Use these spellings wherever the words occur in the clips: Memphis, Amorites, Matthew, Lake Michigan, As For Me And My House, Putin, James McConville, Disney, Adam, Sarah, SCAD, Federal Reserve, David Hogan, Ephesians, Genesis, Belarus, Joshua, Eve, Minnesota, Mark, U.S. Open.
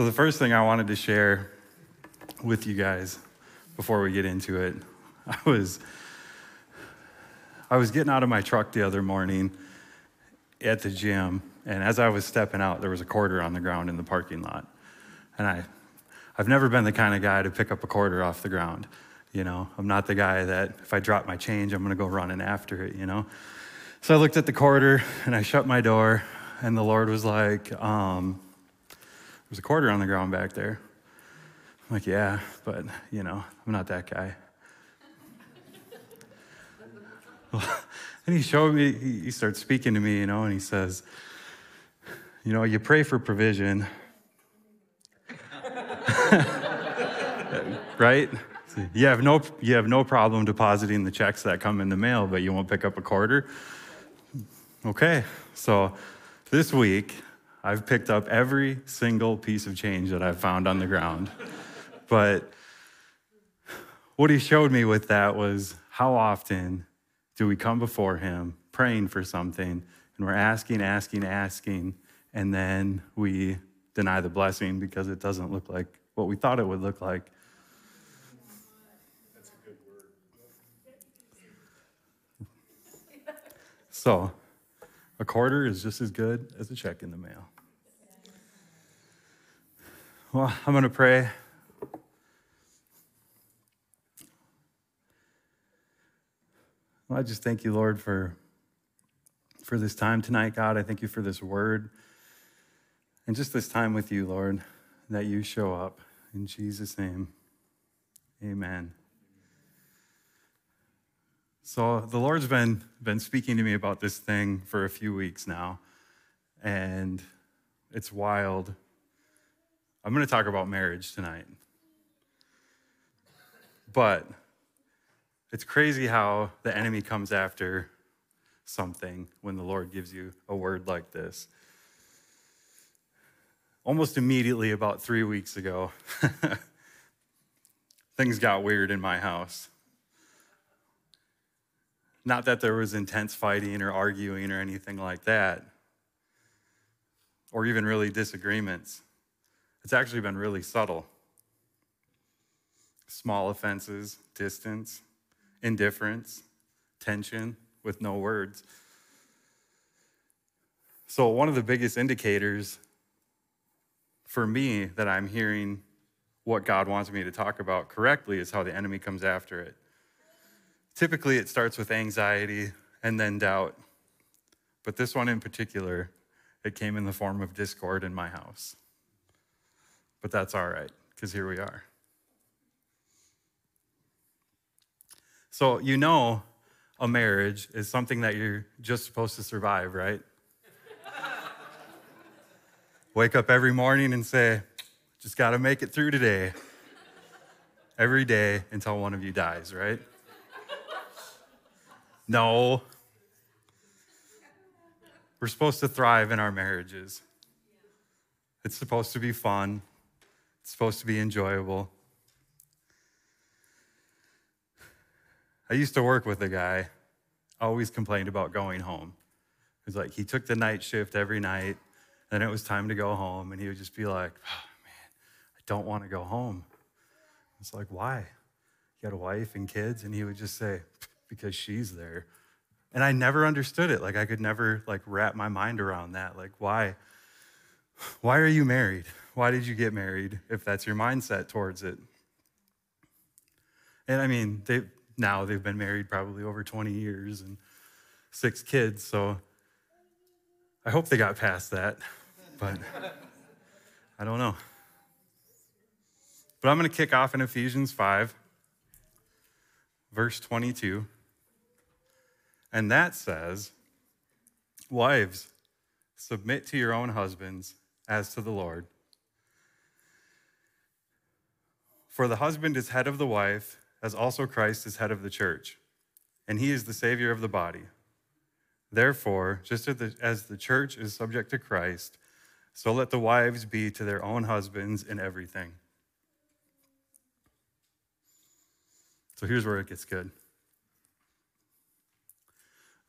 So the first thing I wanted to share with you guys before we get into it, I was getting out of my truck the other morning at the gym, and as I was stepping out, there was a quarter on the ground in the parking lot. And I've never been the kind of guy to pick up a quarter off the ground, you know. I'm not the guy that if I drop my change, I'm going to go running after it, you know. So I looked at the quarter, and I shut my door, and the Lord was like, there's a quarter on the ground back there. I'm like, yeah, but, you know, I'm not that guy. And he showed me, he starts speaking to me, you know, and he says, you know, you pray for provision, right? You have no problem depositing the checks that come in the mail, but you won't pick up a quarter? Okay, so this week, I've picked up every single piece of change that I've found on the ground. But what he showed me with that was how often do we come before him praying for something, and we're asking, and then we deny the blessing because it doesn't look like what we thought it would look like. That's a good word. So a quarter is just as good as a check in the mail. Well, I'm going to pray. Well, I just thank you, Lord, for this time tonight, God. I thank you for this word and just this time with you, Lord, that you show up. In Jesus' name, amen. So the Lord's been speaking to me about this thing for a few weeks now, and it's wild. I'm going to talk about marriage tonight. But it's crazy how the enemy comes after something when the Lord gives you a word like this. Almost immediately, about 3 weeks ago, things got weird in my house. Not that there was intense fighting or arguing or anything like that, or even really disagreements. It's actually been really subtle. Small offenses, distance, indifference, tension with no words. So one of the biggest indicators for me that I'm hearing what God wants me to talk about correctly is how the enemy comes after it. Typically, it starts with anxiety and then doubt. But this one in particular, it came in the form of discord in my house. But that's all right, because here we are. So you know a marriage is something that you're just supposed to survive, right? Wake up every morning and say, just got to make it through today. Every day until one of you dies, right? No. We're supposed to thrive in our marriages. It's supposed to be fun. It's supposed to be enjoyable. I used to work with a guy, always complained about going home. It was like he took the night shift every night, and it was time to go home, and he would just be like, oh, man, I don't want to go home. It's like, why? You got a wife and kids? And he would just say, because she's there. And I never understood it. Like, I could never, like, wrap my mind around that. Like, why? Why are you married? Why did you get married if that's your mindset towards it? And, I mean, they've been married probably over 20 years and 6 kids, so I hope they got past that, but I don't know. But I'm going to kick off in Ephesians 5, verse 22, and that says, wives, submit to your own husbands as to the Lord. For the husband is head of the wife, as also Christ is head of the church, and he is the Savior of the body. Therefore, just as the church is subject to Christ, so let the wives be to their own husbands in everything. So here's where it gets good.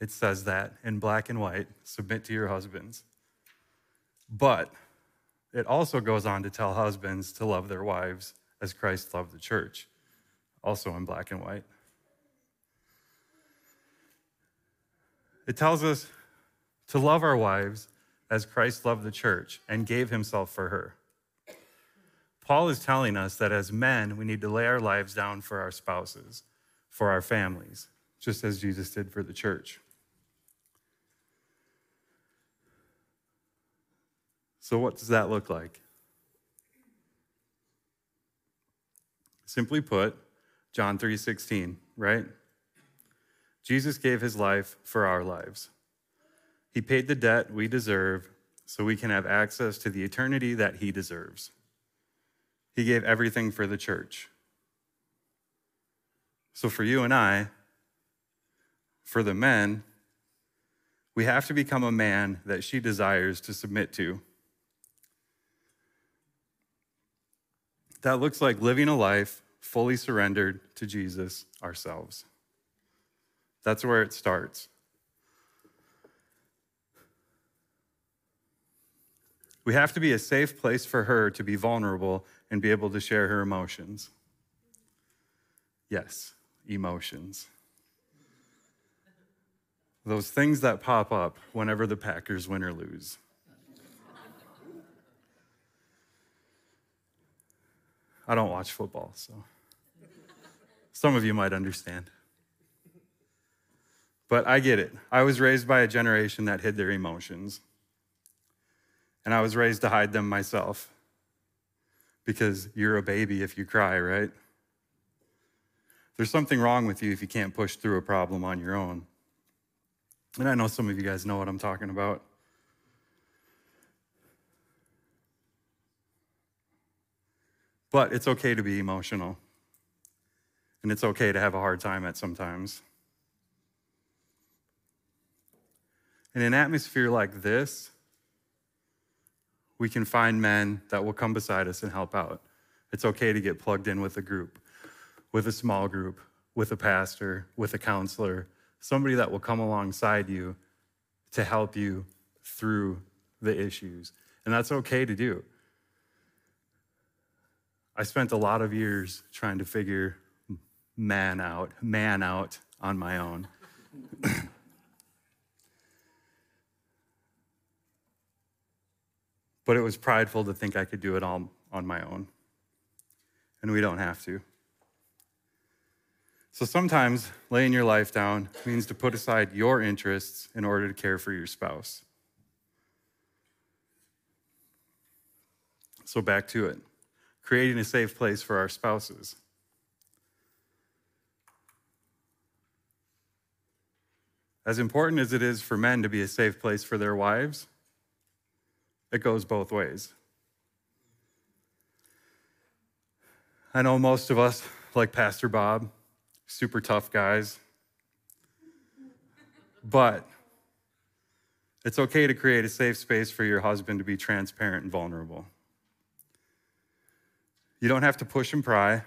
it says that in black and white, submit to your husbands. But it also goes on to tell husbands to love their wives as Christ loved the church, also in black and white. It tells us to love our wives as Christ loved the church and gave himself for her. Paul is telling us that as men, we need to lay our lives down for our spouses, for our families, just as Jesus did for the church. So what does that look like? Simply put, John 3:16, right? Jesus gave his life for our lives. He paid the debt we deserve so we can have access to the eternity that he deserves. He gave everything for the church. So for you and I, for the men, we have to become a man that she desires to submit to. That looks like living a life fully surrendered to Jesus ourselves. That's where it starts. We have to be a safe place for her to be vulnerable and be able to share her emotions. Yes, emotions. Those things that pop up whenever the Packers win or lose. I don't watch football, so some of you might understand. But I get it. I was raised by a generation that hid their emotions. And I was raised to hide them myself. Because you're a baby if you cry, right? There's something wrong with you if you can't push through a problem on your own. And I know some of you guys know what I'm talking about. But it's okay to be emotional. And it's okay to have a hard time at sometimes. In an atmosphere like this, we can find men that will come beside us and help out. It's okay to get plugged in with a group, with a small group, with a pastor, with a counselor, somebody that will come alongside you to help you through the issues. And that's okay to do. I spent a lot of years trying to figure man out on my own. But it was prideful to think I could do it all on my own. And we don't have to. So sometimes laying your life down means to put aside your interests in order to care for your spouse. So back to it. Creating a safe place for our spouses. As important as it is for men to be a safe place for their wives, it goes both ways. I know most of us, like Pastor Bob, super tough guys, but it's okay to create a safe space for your husband to be transparent and vulnerable. You don't have to push and pry,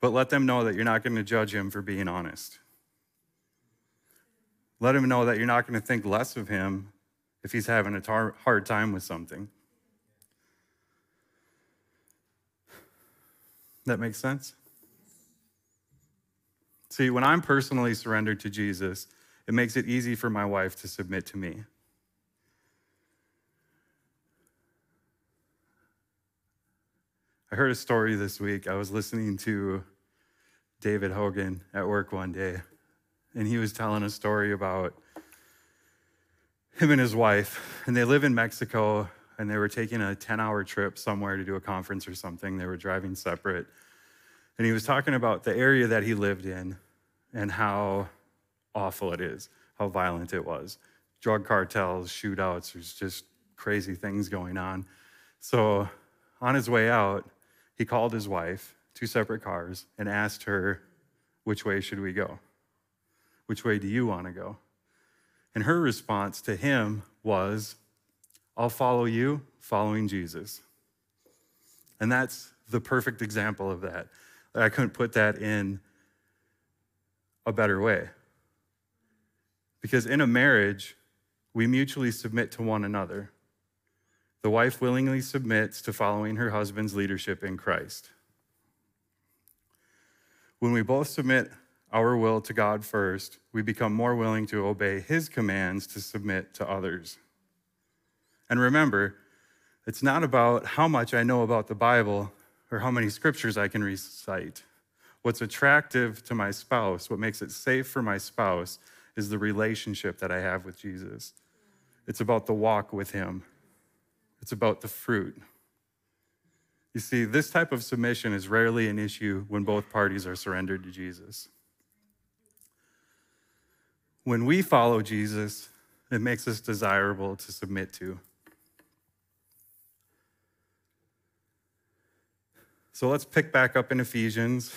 but let them know that you're not going to judge him for being honest. Let him know that you're not going to think less of him if he's having a hard time with something. That makes sense? See, when I'm personally surrendered to Jesus, it makes it easy for my wife to submit to me. I heard a story this week. I was listening to David Hogan at work one day, and he was telling a story about him and his wife, and they live in Mexico, and they were taking a 10-hour trip somewhere to do a conference or something. They were driving separate, and he was talking about the area that he lived in and how awful it is, how violent it was. Drug cartels, shootouts, there's just crazy things going on. So on his way out, he called his wife, two separate cars, and asked her, which way should we go? Which way do you want to go? And her response to him was, I'll follow you, following Jesus. And that's the perfect example of that. I couldn't put that in a better way. Because in a marriage, we mutually submit to one another. The wife willingly submits to following her husband's leadership in Christ. When we both submit our will to God first, we become more willing to obey his commands to submit to others. And remember, it's not about how much I know about the Bible or how many scriptures I can recite. What's attractive to my spouse, what makes it safe for my spouse, is the relationship that I have with Jesus. It's about the walk with him. It's about the fruit. You see, this type of submission is rarely an issue when both parties are surrendered to Jesus. When we follow Jesus, it makes us desirable to submit to. So let's pick back up in Ephesians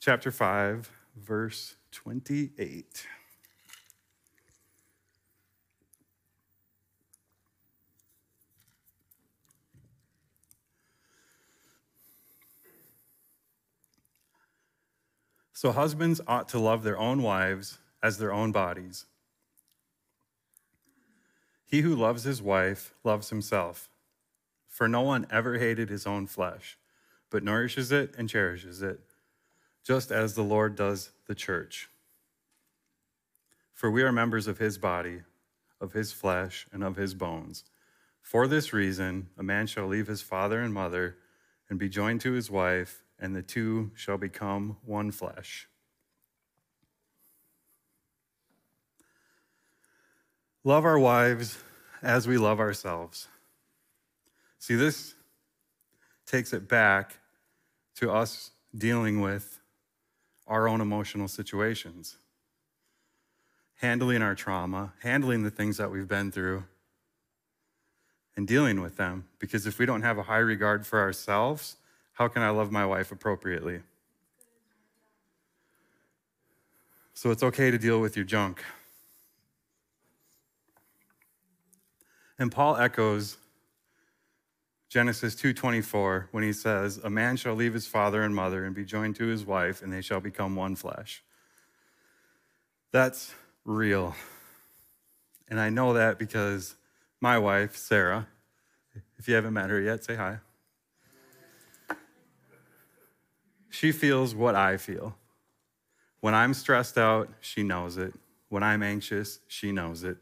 chapter 5, verse 28. So husbands ought to love their own wives as their own bodies. He who loves his wife loves himself, for no one ever hated his own flesh, but nourishes it and cherishes it, just as the Lord does the church. For we are members of his body, of his flesh, and of his bones. For this reason, a man shall leave his father and mother and be joined to his wife, and the two shall become one flesh. Love our wives as we love ourselves. See, this takes it back to us dealing with our own emotional situations, handling our trauma, handling the things that we've been through, and dealing with them. Because if we don't have a high regard for ourselves, how can I love my wife appropriately? So it's okay to deal with your junk. And Paul echoes Genesis 2:24 when he says, a man shall leave his father and mother and be joined to his wife, and they shall become one flesh. That's real. And I know that because my wife, Sarah, if you haven't met her yet, say hi. She feels what I feel. When I'm stressed out, she knows it. When I'm anxious, she knows it.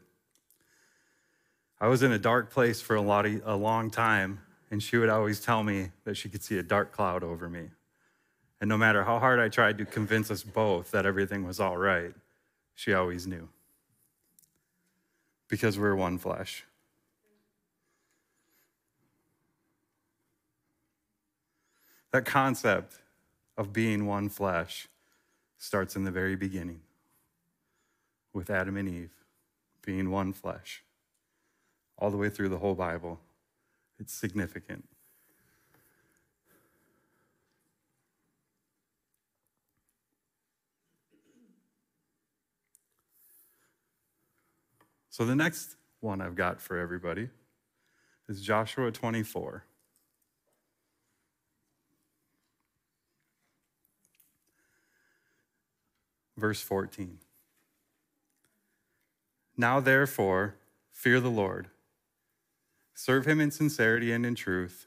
I was in a dark place for a long time, and she would always tell me that she could see a dark cloud over me. And no matter how hard I tried to convince us both that everything was all right, she always knew. Because we're one flesh. That concept of being one flesh starts in the very beginning with Adam and Eve being one flesh all the way through the whole Bible. It's significant. So the next one I've got for everybody is Joshua 24. Verse 14. Now therefore, fear the Lord. Serve him in sincerity and in truth,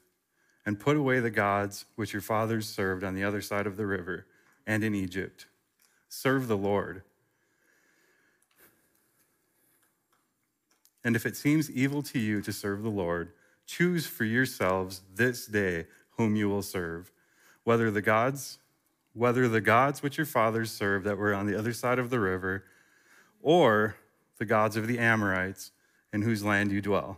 and put away the gods which your fathers served on the other side of the river and in Egypt. Serve the Lord. And if it seems evil to you to serve the Lord, choose for yourselves this day whom you will serve, whether the gods which your fathers served that were on the other side of the river, or the gods of the Amorites in whose land you dwell.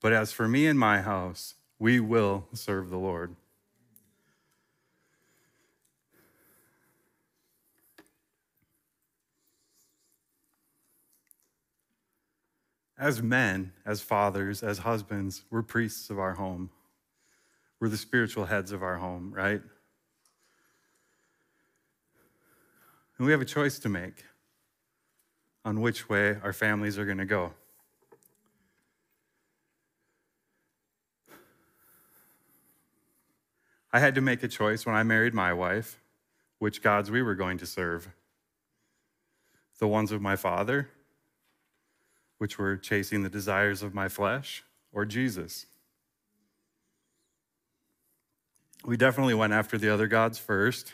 But as for me and my house, we will serve the Lord. As men, as fathers, as husbands, we're priests of our home. We're the spiritual heads of our home, right? And we have a choice to make on which way our families are going to go. I had to make a choice when I married my wife, which gods we were going to serve. The ones of my father, which were chasing the desires of my flesh, or Jesus. We definitely went after the other gods first.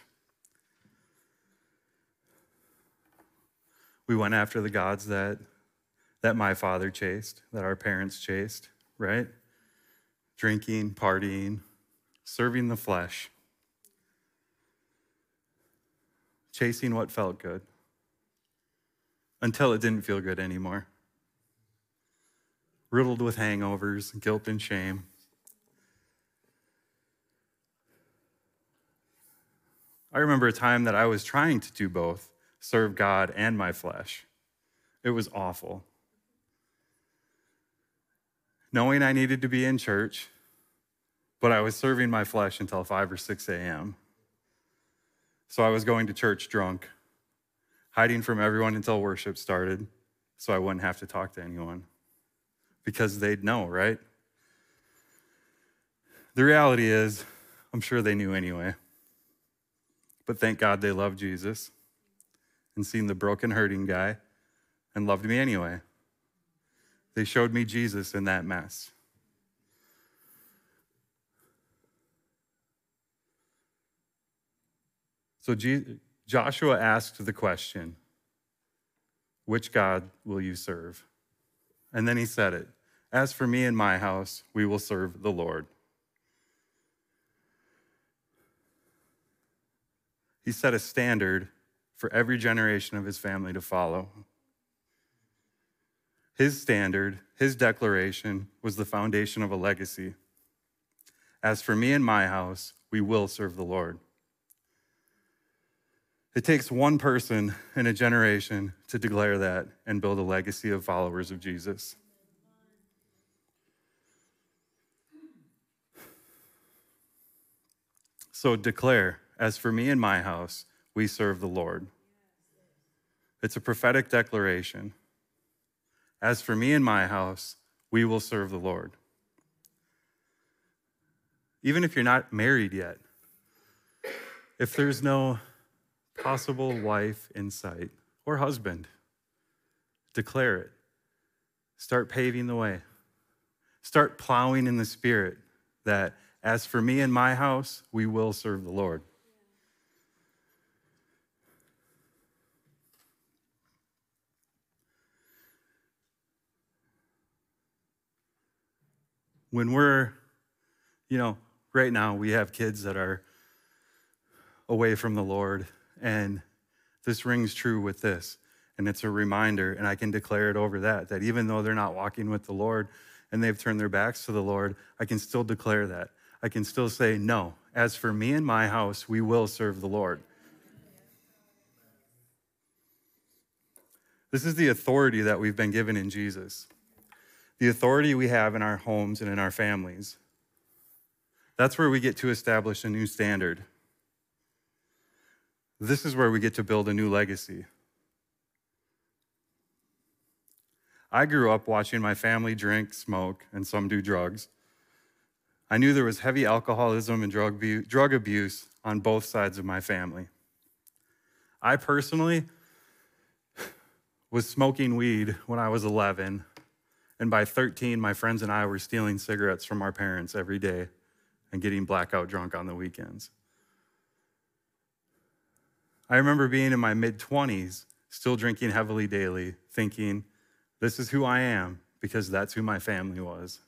We went after the gods that my father chased, that our parents chased, right? Drinking, partying, serving the flesh, chasing what felt good until it didn't feel good anymore. Riddled with hangovers, guilt and shame. I remember a time that I was trying to do both, serve God and my flesh. It was awful. Knowing I needed to be in church, but I was serving my flesh until 5 or 6 a.m. So I was going to church drunk, hiding from everyone until worship started, so I wouldn't have to talk to anyone because they'd know, right? The reality is, I'm sure they knew anyway. But thank God they loved Jesus and seen the broken, hurting guy and loved me anyway. They showed me Jesus in that mess. So Joshua asked the question, which God will you serve? And then he said it, as for me and my house, we will serve the Lord. He set a standard for every generation of his family to follow. His standard, his declaration, was the foundation of a legacy. As for me and my house, we will serve the Lord. It takes one person in a generation to declare that and build a legacy of followers of Jesus. So declare, as for me and my house, we serve the Lord. It's a prophetic declaration. As for me and my house, we will serve the Lord. Even if you're not married yet, if there's no possible wife in sight or husband, declare it. Start paving the way. Start plowing in the Spirit that as for me and my house, we will serve the Lord. When we're, right now we have kids that are away from the Lord, and this rings true with this, and it's a reminder, and I can declare it over that even though they're not walking with the Lord and they've turned their backs to the Lord, I can still declare that. I can still say, no, as for me and my house, we will serve the Lord. This is the authority that we've been given in Jesus. The authority we have in our homes and in our families. That's where we get to establish a new standard. This is where we get to build a new legacy. I grew up watching my family drink, smoke, and some do drugs. I knew there was heavy alcoholism and drug abuse on both sides of my family. I personally was smoking weed when I was 11. And by 13, my friends and I were stealing cigarettes from our parents every day and getting blackout drunk on the weekends. I remember being in my mid-20s, still drinking heavily daily, thinking, this is who I am because that's who my family was.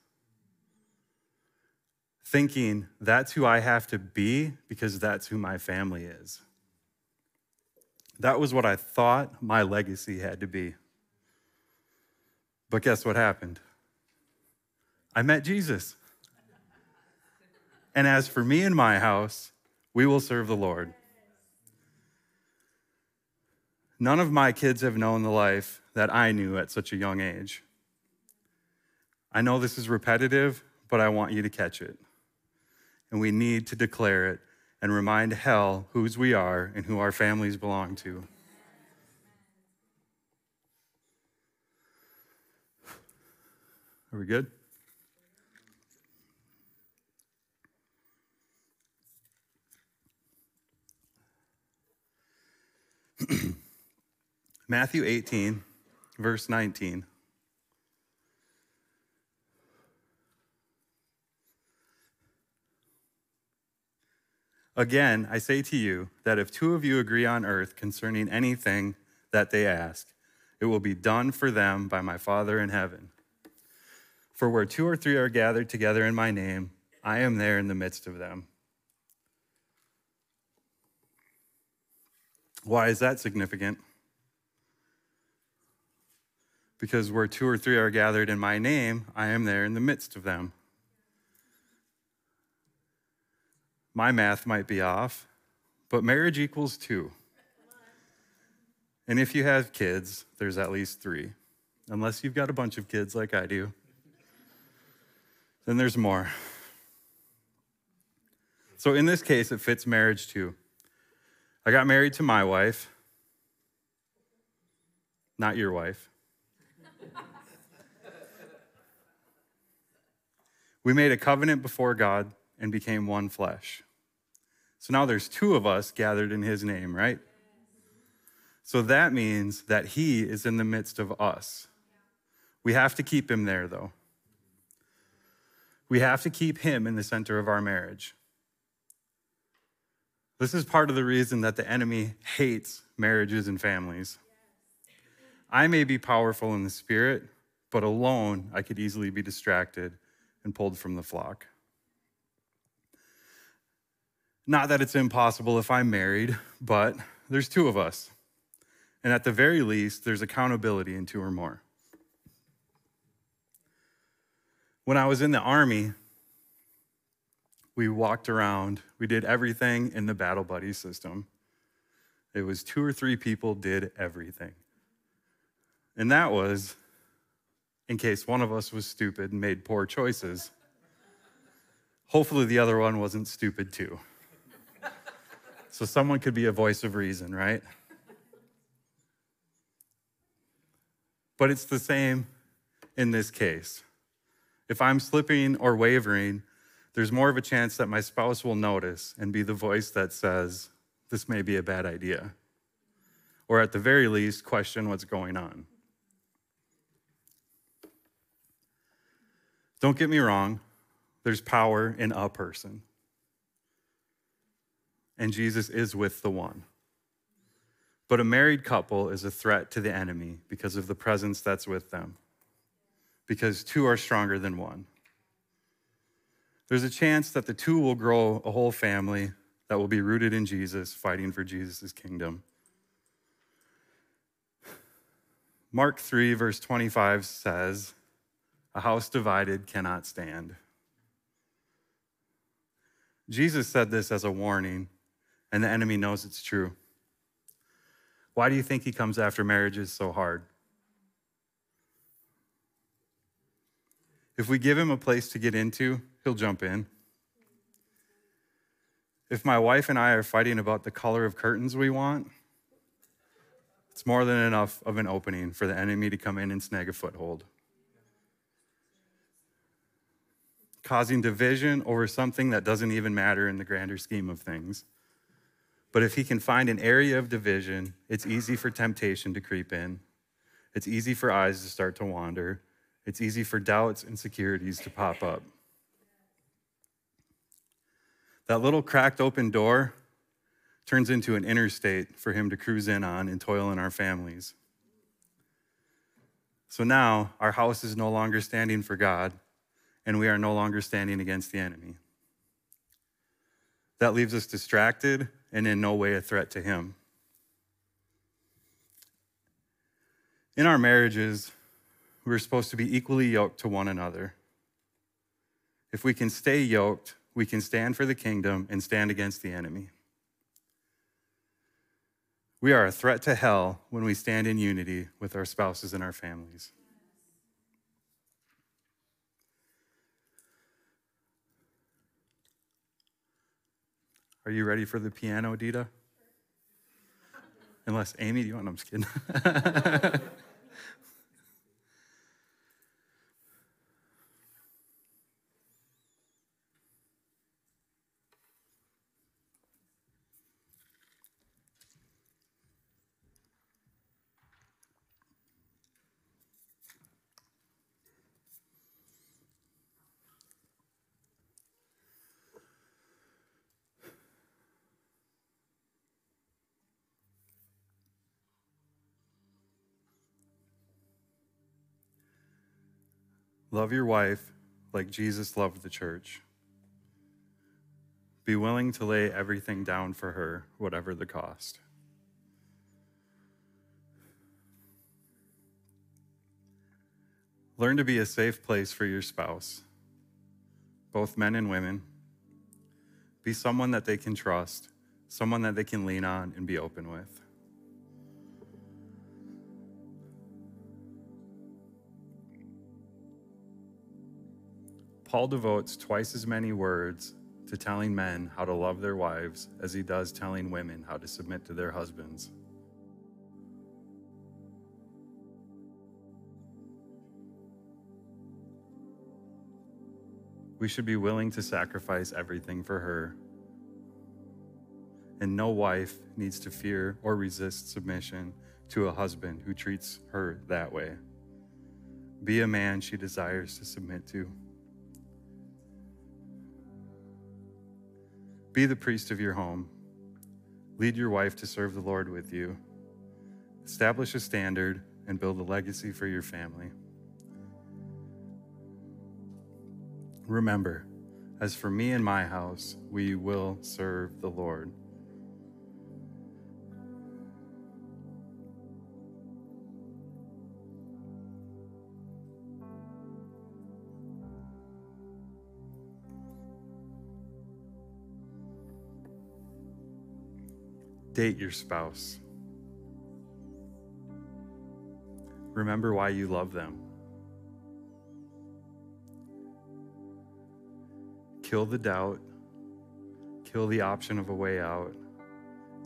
Thinking, that's who I have to be because that's who my family is. That was what I thought my legacy had to be. But guess what happened? I met Jesus. And as for me and my house, we will serve the Lord. None of my kids have known the life that I knew at such a young age. I know this is repetitive, but I want you to catch it. and we need to declare it and remind hell whose we are and who our families belong to. Are we good? Matthew 18, verse 19. Again, I say to you that if two of you agree on earth concerning anything that they ask, it will be done for them by my Father in heaven. For where two or three are gathered together in my name, I am there in the midst of them. Why is that significant? Because where two or three are gathered in my name, I am there in the midst of them. My math might be off, but marriage equals 2. And if you have kids, there's at least 3. Unless you've got a bunch of kids like I do. Then there's more. So in this case, it fits marriage too. I got married to my wife. Not your wife. We made a covenant before God and became one flesh. So now there's 2 of us gathered in his name, right? So that means that he is in the midst of us. We have to keep him there, though. We have to keep him in the center of our marriage. This is part of the reason that the enemy hates marriages and families. I may be powerful in the spirit, but alone I could easily be distracted and pulled from the flock. Not that it's impossible if I'm married, but there's 2 of us. And at the very least, there's accountability in 2 or more. When I was in the Army, we walked around. We did everything in the battle buddy system. It was 2 or 3 people did everything. And that was in case one of us was stupid and made poor choices. Hopefully the other one wasn't stupid too. So someone could be a voice of reason, right? But it's the same in this case. If I'm slipping or wavering, there's more of a chance that my spouse will notice and be the voice that says, this may be a bad idea. Or at the very least, question what's going on. Don't get me wrong, there's power in a person. And Jesus is with the one. But a married couple is a threat to the enemy because of the presence that's with them. Because 2 are stronger than 1. There's a chance that the 2 will grow a whole family that will be rooted in Jesus, fighting for Jesus' kingdom. Mark 3, verse 25 says, a house divided cannot stand. Jesus said this as a warning, and the enemy knows it's true. Why do you think he comes after marriages so hard? If we give him a place to get into, he'll jump in. If my wife and I are fighting about the color of curtains we want, it's more than enough of an opening for the enemy to come in and snag a foothold. Causing division over something that doesn't even matter in the grander scheme of things. But if he can find an area of division, it's easy for temptation to creep in. It's easy for eyes to start to wander. It's easy for doubts and insecurities to pop up. That little cracked open door turns into an interstate for him to cruise in on and toil in our families. So now our house is no longer standing for God, and we are no longer standing against the enemy. That leaves us distracted and in no way a threat to him. In our marriages, we're supposed to be equally yoked to one another. If we can stay yoked, we can stand for the kingdom and stand against the enemy. We are a threat to hell when we stand in unity with our spouses and our families. Are you ready for the piano, Dita? Unless Amy, do you want? No, I'm just kidding. Love your wife like Jesus loved the church. Be willing to lay everything down for her, whatever the cost. Learn to be a safe place for your spouse, both men and women. Be someone that they can trust, someone that they can lean on and be open with. Paul devotes twice as many words to telling men how to love their wives as he does telling women how to submit to their husbands. We should be willing to sacrifice everything for her, and no wife needs to fear or resist submission to a husband who treats her that way. Be a man she desires to submit to. Be the priest of your home. Lead your wife to serve the Lord with you. Establish a standard and build a legacy for your family. Remember, as for me and my house, we will serve the Lord. Date your spouse. Remember why you love them. Kill the doubt, kill the option of a way out,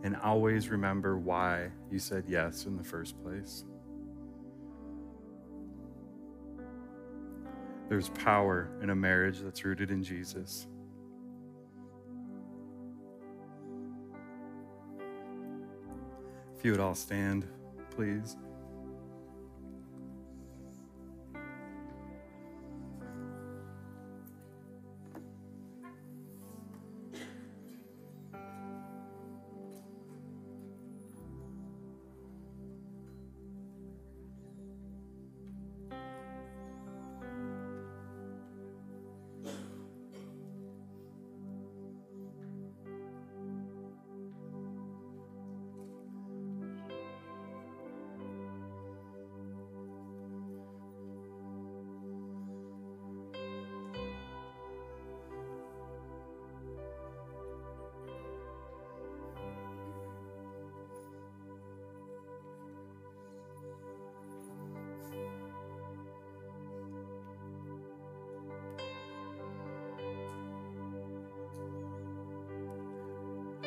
and always remember why you said yes in the first place. There's power in a marriage that's rooted in Jesus. You would all stand, please.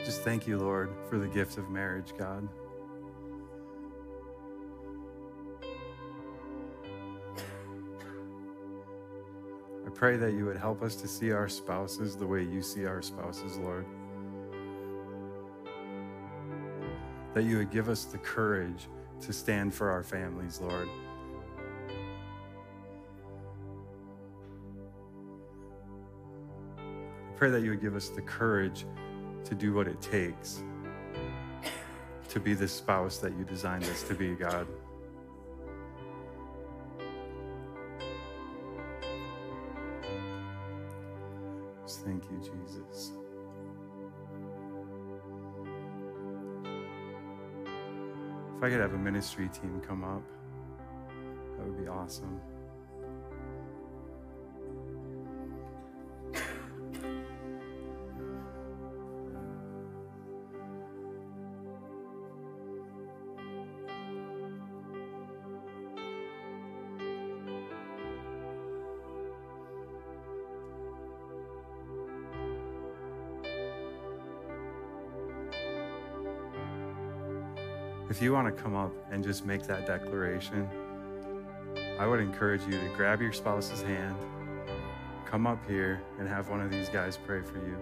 Just thank you, Lord, for the gift of marriage, God. I pray that you would help us to see our spouses the way you see our spouses, Lord. That you would give us the courage to stand for our families, Lord. I pray that you would give us the courage to do what it takes to be the spouse that you designed us to be, God. Just thank you, Jesus. If I could have a ministry team come up, that would be awesome. If you want to come up and just make that declaration, I would encourage you to grab your spouse's hand, come up here, and have one of these guys pray for you.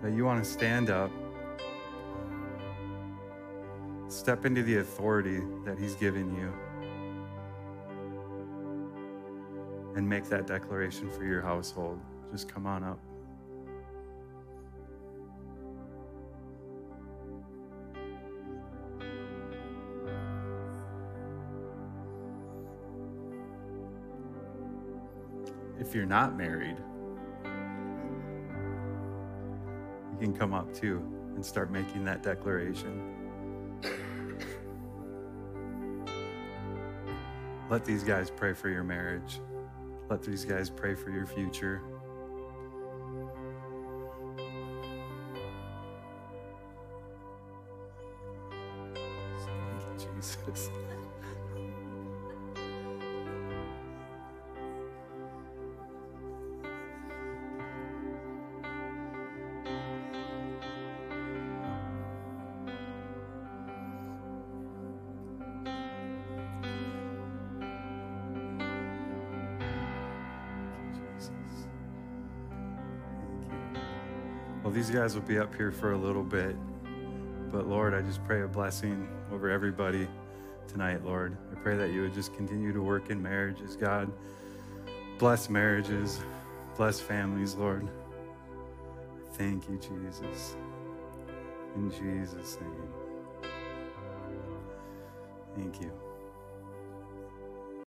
Now you want to stand up, step into the authority that he's given you, and make that declaration for your household. Just come on up. If you're not married, you can come up too and start making that declaration. Let these guys pray for your marriage. Let these guys pray for your future. Thank you, Jesus. These guys will be up here for a little bit, but Lord, I just pray a blessing over everybody tonight, Lord. I pray that you would just continue to work in marriages, God. Bless marriages, bless families, Lord. Thank you, Jesus. In Jesus' name. Thank you.